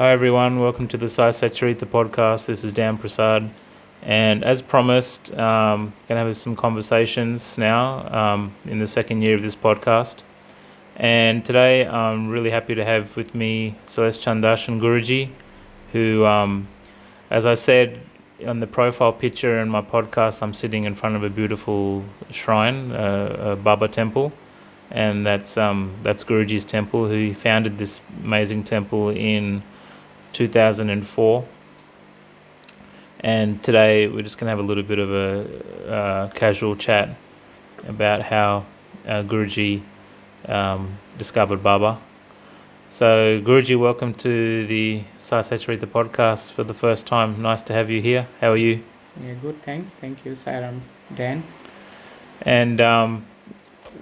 Hi everyone, welcome to the Sai Satcharita podcast. This is Dan Prasad, and as promised, gonna have some conversations now in the second year of this podcast. And today, I'm really happy to have with me Sailesh Chandarshan Guruji, who, as I said on the profile picture in my podcast, I'm sitting in front of a beautiful shrine, a Baba temple, and that's Guruji's temple. Who founded this amazing temple in 2004, and today we're just going to have a little bit of a casual chat about how Guruji discovered Baba. So Guruji, welcome to the Sai Satcharita podcast for the first time. Nice to have you here. How are you? Yeah, good, thanks. Thank you, Sairam, Dan. And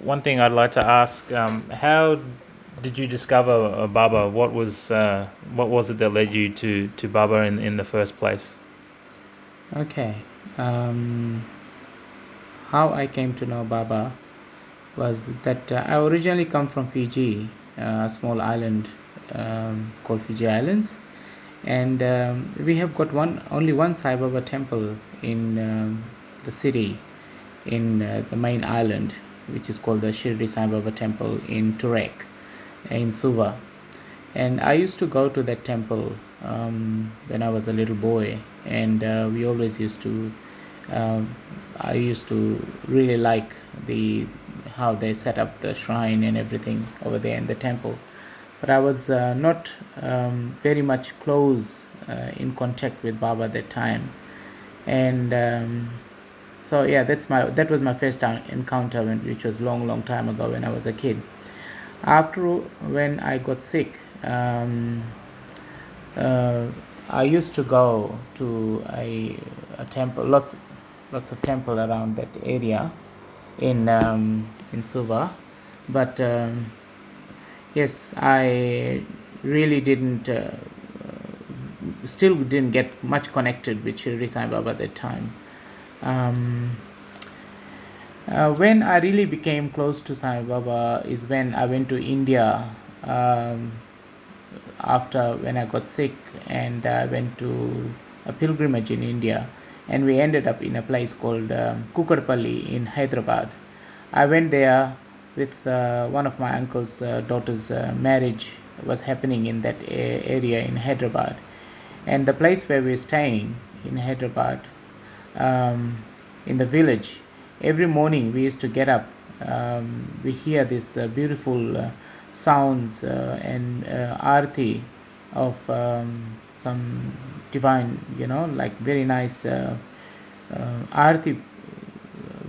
one thing I'd like to ask, how did you discover Baba? What was it that led you to Baba in the first place? Okay. How I came to know Baba was that I originally come from Fiji, a small island called Fiji Islands, and we have got only one Sai Baba temple in the city, in the main island, which is called the Shirdi Sai Baba temple in Turek, in Suva. And I used to go to that temple when I was a little boy, and we always used to I used to really like how they set up the shrine and everything over there in the temple. But I was not very much close in contact with Baba at that time, and so yeah, that was my first encounter, which was long time ago when I was a kid. After, when I got sick, I used to go to a temple, lots of temple around that area in Suva, but yes, I really still didn't get much connected with Shirdi Sai Baba at that time. When I really became close to Sai Baba is when I went to India, after when I got sick, and I went to a pilgrimage in India, and we ended up in a place called Kukatpally in Hyderabad. I went there with one of my uncle's daughter's marriage was happening in that area in Hyderabad, and the place where we were staying in Hyderabad, in the village. Every morning we used to get up, we hear this beautiful sounds and aarti of some divine, like very nice aarti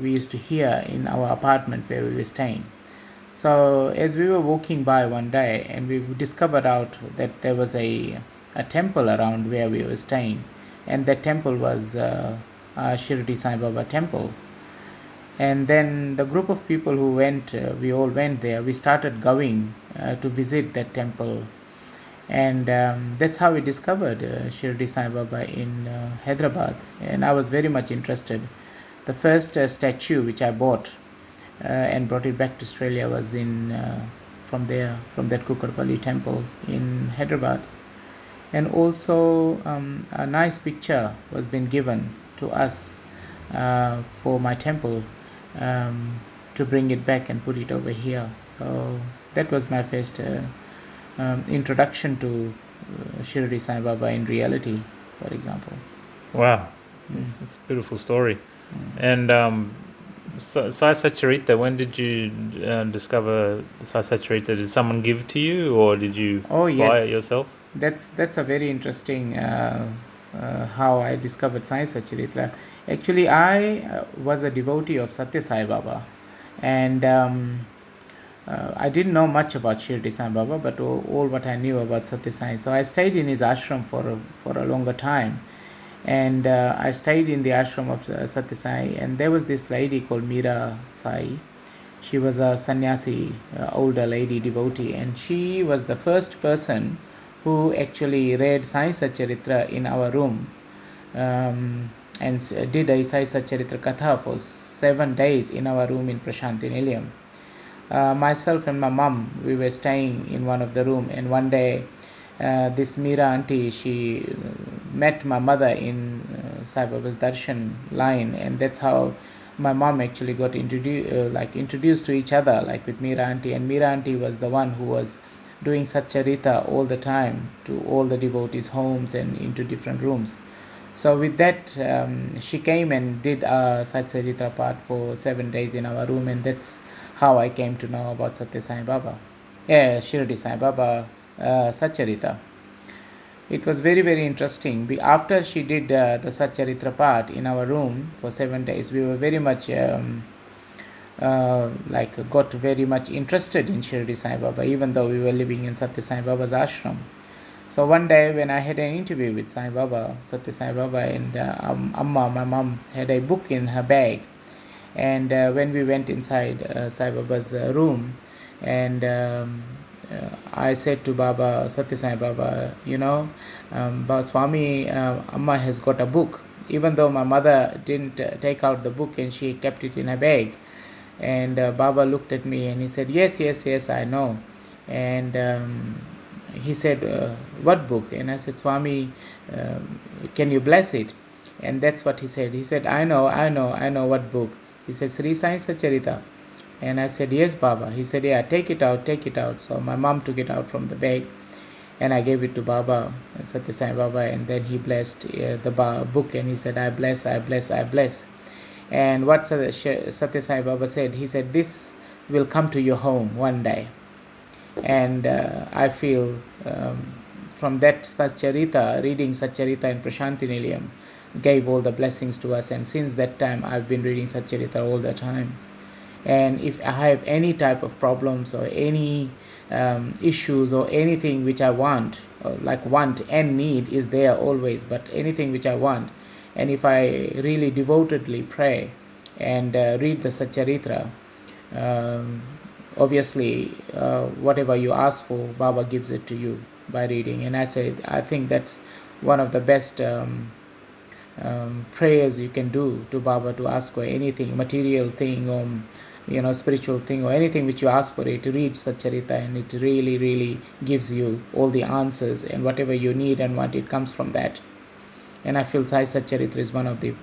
we used to hear in our apartment where we were staying. So as we were walking by one day, and we discovered out that there was a temple around where we were staying, and that temple was Shirdi Sai Baba temple. And then the group of people who went, we all went there, we started going to visit that temple. And that's how we discovered Shirdi Sai Baba in Hyderabad. And I was very much interested. The first statue which I bought and brought it back to Australia was from that Kukatpally temple in Hyderabad. And also a nice picture was been given to us for my temple, to bring it back and put it over here. So that was my first introduction to Shirdi Sai Baba in reality, for example. Wow, it's a beautiful story. And Sai Satcharita, when did you discover Sai Satcharita? Did someone give to you, or did you buy it yourself? That's a very interesting how I discovered Sai Satcharita. Actually, I was a devotee of Satya Sai Baba, and I didn't know much about Shirdi Sai Baba, but all what I knew about Satya Sai. So I stayed in his ashram for a longer time, and I stayed in the ashram of Satya Sai, and there was this lady called Mira Sai. She was a sannyasi, older lady devotee, and she was the first person who actually read Sai Satcharita in our room, and did a Sai Satcharita Katha for 7 days in our room in Prasanthi Nilayam. Myself and my mum, we were staying in one of the room, and one day this Mira auntie, she met my mother in Sai Baba's darshan line, and that's how my mom actually got introduced to each other, like with Mira auntie. And Mira auntie was the one who was doing Satcharita all the time to all the devotees' homes and into different rooms. So with that, she came and did a Satcharita part for 7 days in our room, and that's how I came to know about Satya Sai Baba, Shirdi Sai Baba Satcharita. It was very, very interesting. After she did the Satcharitra part in our room for 7 days, we were very much got very much interested in Shirdi Sai Baba, even though we were living in Satya Sai Baba's ashram. So one day when I had an interview with Sai Baba, Satya Sai Baba, and Amma, my mom, had a book in her bag. And when we went inside Sai Baba's room, and I said to Baba, Satya Sai Baba, Baba Swami, Amma has got a book. Even though my mother didn't take out the book and she kept it in her bag. And Baba looked at me and he said, yes, I know. And he said, what book? And I said, Swami, can you bless it? And that's what he said. He said, I know what book. He said, Shirdi Sai Satcharita. And I said, yes, Baba. He said, yeah, take it out. So my mom took it out from the bag, and I gave it to Baba, Satya Sai Baba, and then he blessed the book, and he said, I bless. And what Satya Sai Baba said, he said, this will come to your home one day. And I feel from that Satcharita, reading Satcharita in Prasanthi Nilayam, gave all the blessings to us. And since that time, I've been reading Satcharita all the time. And if I have any type of problems or any issues or anything which I want and need is there always, but anything which I want, and if I really devotedly pray and read the Satcharitra, obviously whatever you ask for, Baba gives it to you by reading. And I think that's one of the best prayers you can do to Baba, to ask for anything, material thing or spiritual thing or anything which you ask for it, to read Satcharita, and it really, really gives you all the answers, and whatever you need and want, it comes from that. And I feel Sai Satcharitra is one of the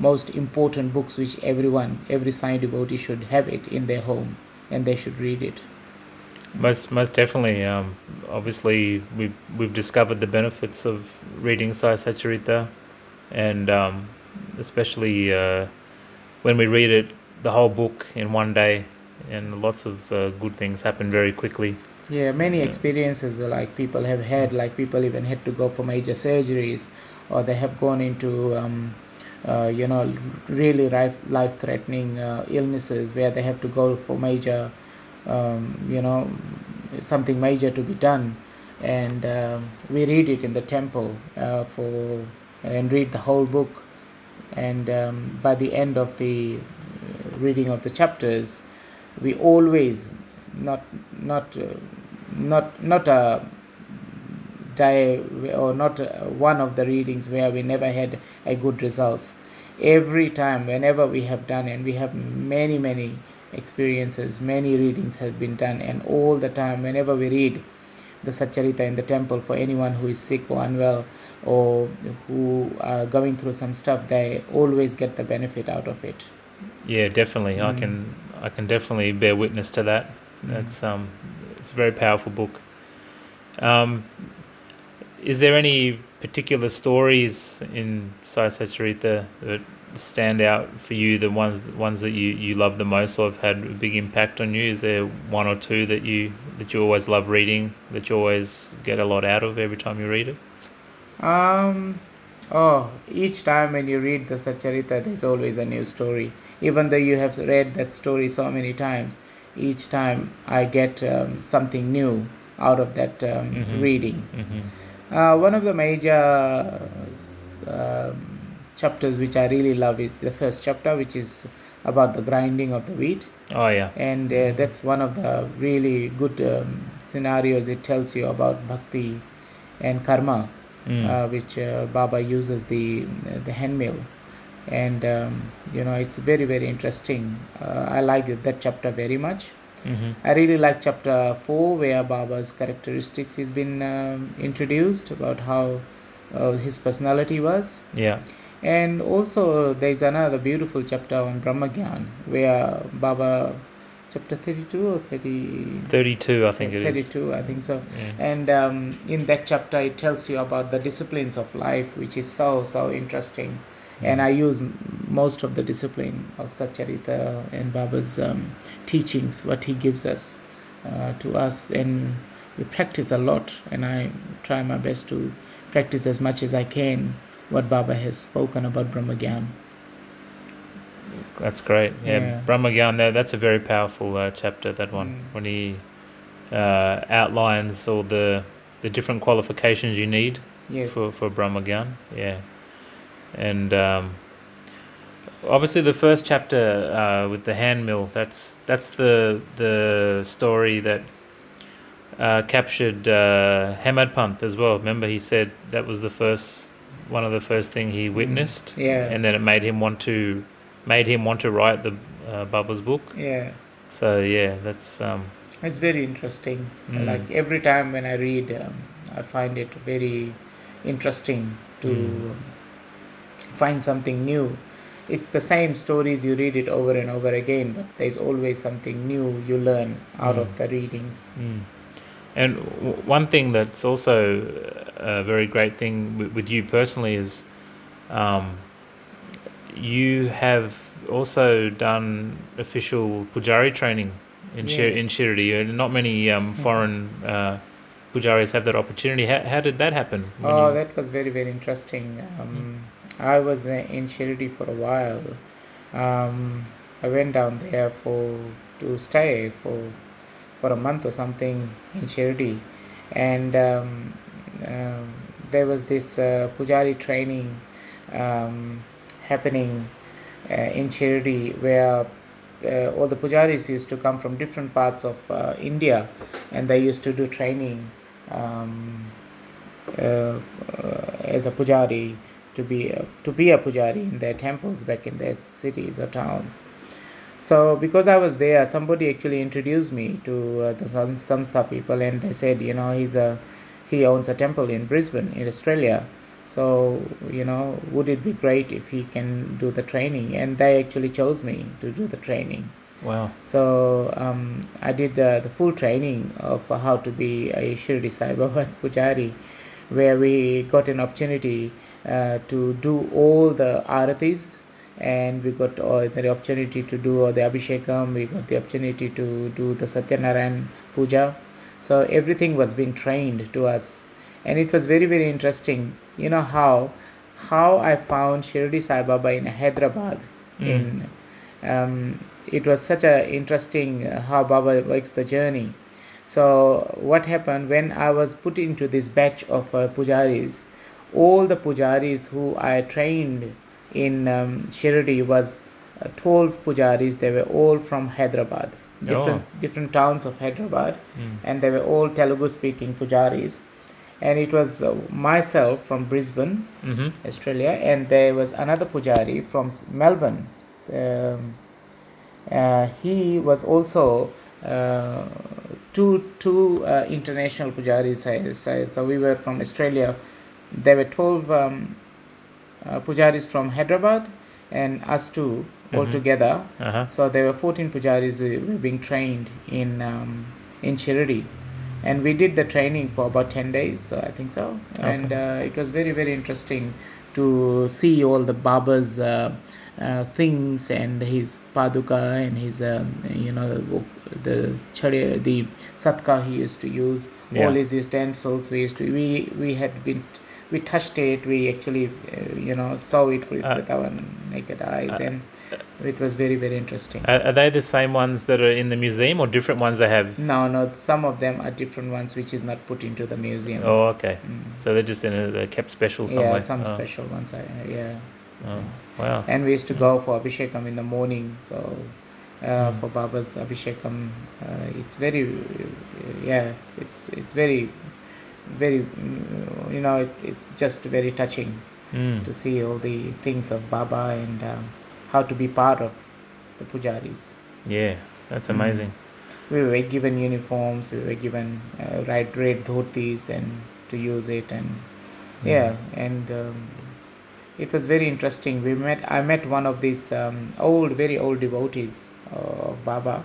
most important books which every Sai devotee should have it in their home, and they should read it. Most definitely. Obviously, we've discovered the benefits of reading Sai Satcharita, and especially when we read it, the whole book in one day, and lots of good things happen very quickly. Yeah, many experiences like people have had, like people even had to go for major surgeries, or they have gone into really life-threatening illnesses where they have to go for major, something major to be done. And we read it in the temple and read the whole book. And by the end of the reading of the chapters, we always, one of the readings where we never had a good results. Every time, whenever we have done, and we have many, many experiences, many readings have been done, and all the time, whenever we read the Satcharita in the temple for anyone who is sick or unwell or who are going through some stuff, they always get the benefit out of it. Yeah, definitely. Mm. I can definitely bear witness to that. That's it's a very powerful book. Is there any particular stories in Sai Satcharita that stand out for you, the ones that you love the most or have had a big impact on you? Is there one or two that you always love reading, that you always get a lot out of every time you read it? Each time when you read the Satcharita, there's always a new story. Even though you have read that story so many times, each time I get something new out of that reading. Mm-hmm. One of the major chapters which I really love is the first chapter, which is about the grinding of the wheat. Oh, yeah. And that's one of the really good scenarios. It tells you about bhakti and karma, which Baba uses the handmill. And, it's very, very interesting. I like that chapter very much. Mm-hmm. I really like chapter 4 where Baba's characteristics has been introduced about how his personality was. Yeah. And also there is another beautiful chapter on Brahmagyan where Baba, chapter 32 or 30? 32, I think it 32, is. 32, I think so. Yeah. And in that chapter it tells you about the disciplines of life, which is so interesting. And I use most of the discipline of Satcharita and Baba's teachings, what he gives us to us, and we practice a lot, and I try my best to practice as much as I can what Baba has spoken about Brahmagyan. That's great. Yeah. Brahmagyan, that's a very powerful chapter, that one, when he outlines all the different qualifications you need for Brahmagyan. Yeah. And obviously the first chapter with the hand mill, that's the story that captured Hamadpant as well. Remember, he said that was the first one of the first thing he witnessed. Yeah. And then it made him want to write the Baba's book. Yeah. So yeah, that's it's very interesting. Like every time when I read, I find it very interesting to. Find something new. It's the same stories, you read it over and over again, but there's always something new you learn out of the readings. And one thing that's also a very great thing with you personally is you have also done official Pujari training in Shirdi, and not many foreign Pujaris have that opportunity. How did that happen? That was very, very interesting. I was in Shirdi for a while. I went down there to stay for a month or something in Shirdi, and there was this Pujari training happening in Shirdi, where all the Pujaris used to come from different parts of India, and they used to do training as a Pujari, to be a Pujari in their temples back in their cities or towns. So because I was there, somebody actually introduced me to the Samstha people, and they said, he owns a temple in Brisbane in Australia, so would it be great if he can do the training? And they actually chose me to do the training. Wow. So I did the full training of how to be a Shirdi Sai Baba Pujari, where we got an opportunity to do all the aratis, and we got the opportunity to do all the abhishekam, we got the opportunity to do the Satyanarayan puja. So everything was being trained to us, and it was very, very interesting. You know how I found Shirdi Sai Baba in Hyderabad. It was such a interesting how Baba makes the journey. So what happened when I was put into this batch of pujaris? All the pujaris who I trained in Shirdi was 12 pujaris. They were all from Hyderabad, different towns of Hyderabad, and they were all Telugu-speaking pujaris. And it was myself from Brisbane, Australia, and there was another pujari from Melbourne. He was also two international pujaris. So we were from Australia. There were 12 pujaris from Hyderabad and us two all together. So there were 14 pujaris who were being trained in Shirdi, and we did the training for about 10 days. So I think so, and it was very, very interesting to see all the Baba's things and his paduka and his the chade, the satka he used to use, all his utensils we had been. We touched it. We actually, saw it with our naked eyes, and it was very, very interesting. Are they the same ones that are in the museum, or different ones they have? No. Some of them are different ones, which is not put into the museum. Oh, okay. So they're just they're kept special somewhere. Yeah, some special ones. Oh, wow. And we used to go for Abhishekam in the morning. So for Baba's Abhishekam, it's very, it's very. Very, it's just very touching to see all the things of Baba and how to be part of the pujaris. Yeah, that's amazing. we were given uniforms, we were given red dhotis and to use it, and it was very interesting. I met one of these very old devotees of Baba,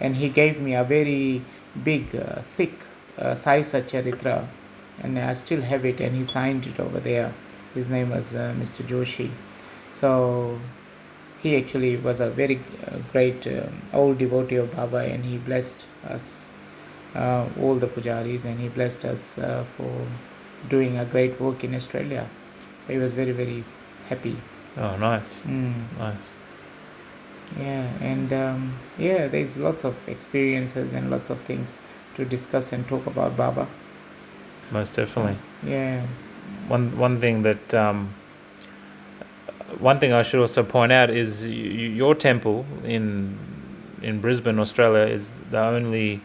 and he gave me a very big, thick Sai Satcharita, and I still have it, and he signed it over there. His name was Mr. Joshi. So he actually was a very great old devotee of Baba, and he blessed us, all the pujaris, and he blessed us for doing a great work in Australia. So he was very, very happy. Oh, nice. Mm. Nice. Yeah, and there's lots of experiences and lots of things to discuss and talk about Baba. Most definitely. So, yeah. One thing I should also point out is your temple in Brisbane, Australia, is the only.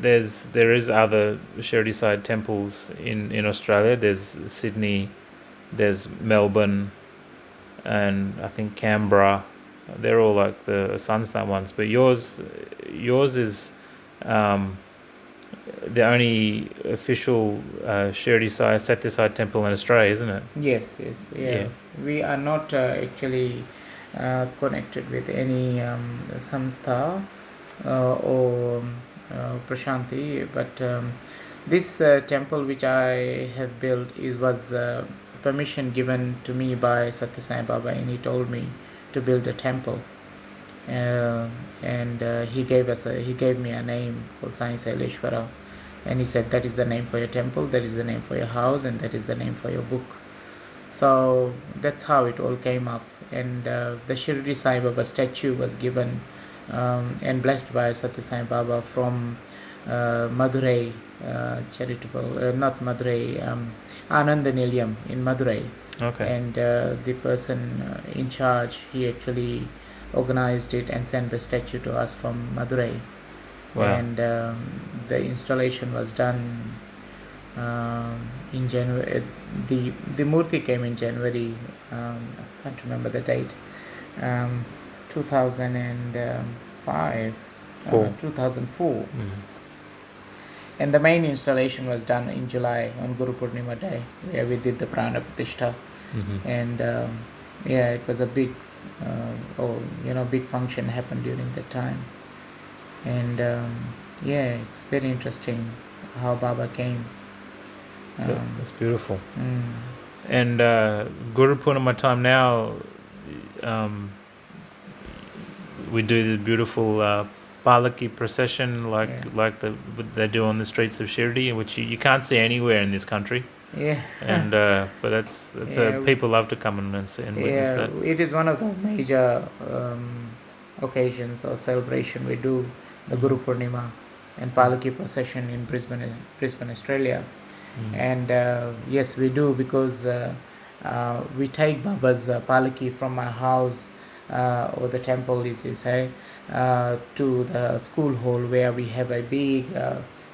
There is other Shirdi Sai temples in Australia. There's Sydney, there's Melbourne, and I think Canberra. They're all like the Sunstar ones, but yours is the only official Shirdi Sai, Satya Sai temple in Australia, isn't it? Yes, yeah. We are not actually connected with any samstha or Prashanti, but this temple which I have built was permission given to me by Satya Sai Baba, and he told me to build a temple. And he gave me a name called Sai Saileshwara, and he said that is the name for your temple, that is the name for your house, and that is the name for your book. So that's how it all came up. And the Shirdi Sai Baba statue was given and blessed by Satya Sai Baba from Madurai, Ananda Nilayam in Madurai. Okay. And the person in charge, he actually organized it and sent the statue to us from Madurai. Wow. And the installation was done in January. The Murti came in January, I can't remember the date, 2004. Mm-hmm. And the main installation was done in July on Guru Purnima day, where we did the Prana Pratishtha. Mm-hmm. And it was a big big function happened during that time. And it's very interesting how Baba came. That's beautiful. Mm. And Guru Purnima time now, we do the beautiful Palaki procession like what they do on the streets of Shirdi, which you can't see anywhere in this country. Yeah, and but that's people love to come and witness that. It is one of the major occasions or celebration we do, the Guru Purnima and Palaki procession in Brisbane, Australia. Mm. And yes, we do, because we take Baba's Palaki from my house or the temple, as you say, to the school hall, where we have a big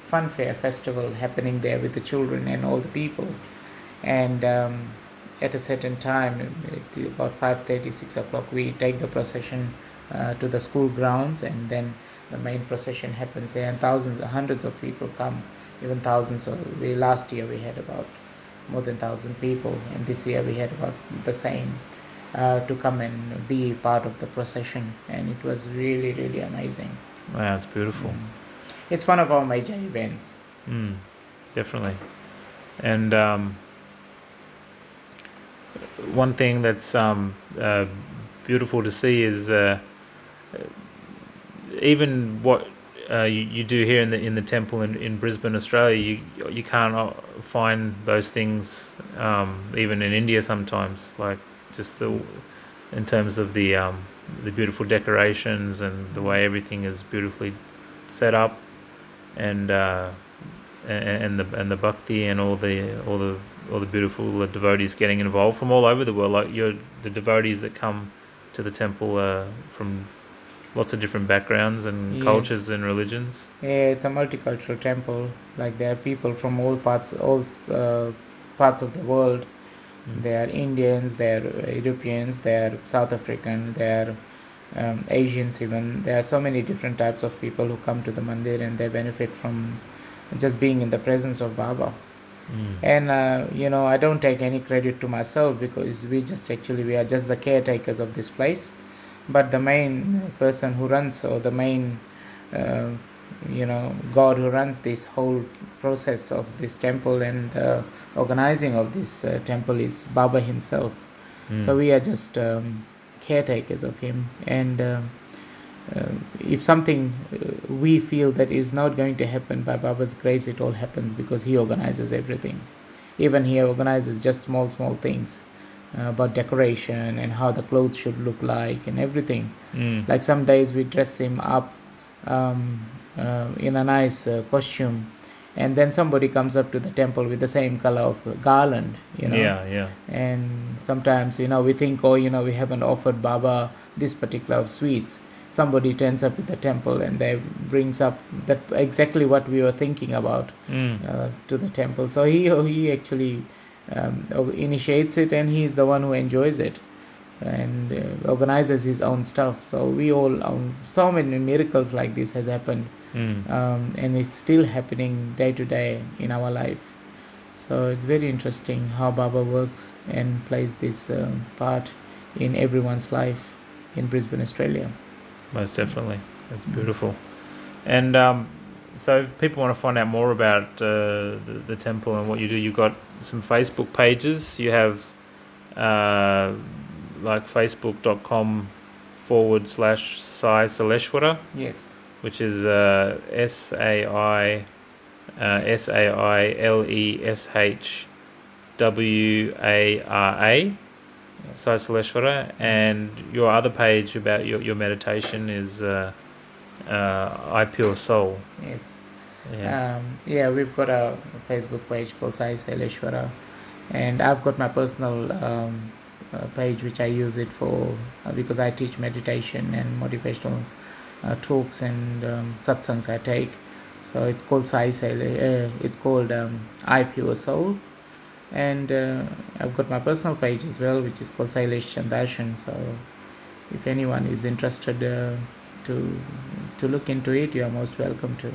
fun fair festival happening there with the children and all the people. And at a certain time, about 5:30, 6 o'clock, we take the procession to the school grounds, and then the main procession happens there, and hundreds of people come, even thousands. Last year we had about more than 1,000 people, and this year we had about the same to come and be part of the procession, and it was really, really amazing. Wow, it's beautiful. Mm. It's one of our major events. Mm, definitely. And one thing that's beautiful to see is even what you do here in the temple in Brisbane, Australia, you can't find those things even in India sometimes, like just in terms of the beautiful decorations and the way everything is beautifully set up. And the bhakti and all the beautiful devotees getting involved from all over the world. Like the devotees that come to the temple from lots of different backgrounds and cultures and religions. Yeah, it's a multicultural temple. Like there are people from all parts of the world. Mm. They are Indians, they are Europeans, they are South African, they are Asians even. There are so many different types of people who come to the mandir and they benefit from just being in the presence of Baba. And I don't take any credit to myself, because we are just the caretakers of this place. But the main person who runs, or the main God who runs this whole process of this temple and organizing of this temple is Baba himself. So we are just caretakers of him. And if something we feel that is not going to happen, by Baba's grace it all happens, because he organizes everything. Even he organizes just small things about decoration and how the clothes should look like and everything. Like some days we dress him up in a nice costume, and then somebody comes up to the temple with the same color of garland, and sometimes we think, we haven't offered Baba this particular sweets. Somebody turns up at the temple and they brings up that exactly what we were thinking about to the temple. So he actually initiates it, and he is the one who enjoys it and organizes his own stuff. So we all so many miracles like this has happened, and it's still happening day to day in our life. So it's very interesting how Baba works and plays this part in everyone's life in Brisbane, Australia. Most definitely. That's beautiful. And so if people want to find out more about the temple and what you do, you've got some Facebook pages. You have like facebook.com/ Sai Saileshwara. Yes. Which is Saileshwara. Sai Saileshwara. And your other page about your meditation is I Pure Soul. Yes. We've got a Facebook page called Sai Saileshwara, and I've got my personal page, which I use it for because I teach meditation and motivational talks and satsangs I take. So it's called I Pure Soul. And I've got my personal page as well, which is called Sailesh Chandarshan. So if anyone is interested to look into it, you are most welcome to.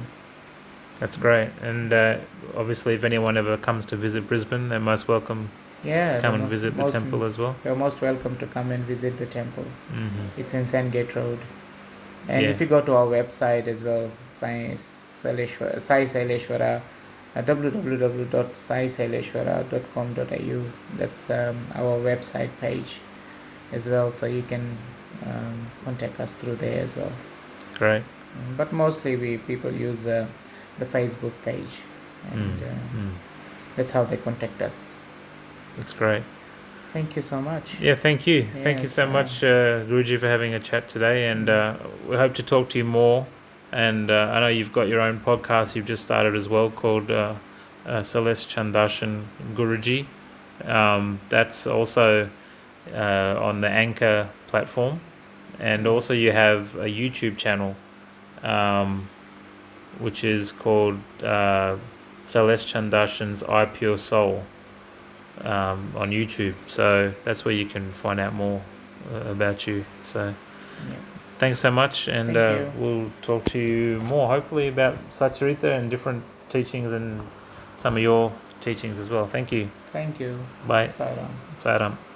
That's great. And obviously, if anyone ever comes to visit Brisbane, they're most welcome to come and visit the temple as well. You're most welcome to come and visit the temple. Mm-hmm. It's in Sandgate Road. And if you go to our website as well, Sai Saileshwara, www.saisaileshwara.com.au. That's our website page as well, so you can contact us through there as well. Great. But mostly people use the Facebook page, and that's how they contact us. That's great. Thank you so much. Yeah, thank you. Yes, thank you so much, Guruji, for having a chat today, and we hope to talk to you more. And I know you've got your own podcast you've just started as well, called Sailesh Chandrashan Guruji. That's also on the Anchor platform. And also you have a YouTube channel, which is called Sailesh Chandrashan's I Pure Soul on YouTube. So that's where you can find out more about you. So... yeah. Thanks so much, and we'll talk to you more, hopefully, about Satcharita and different teachings and some of your teachings as well. Thank you. Thank you. Bye. Sai Ram. Sai Ram.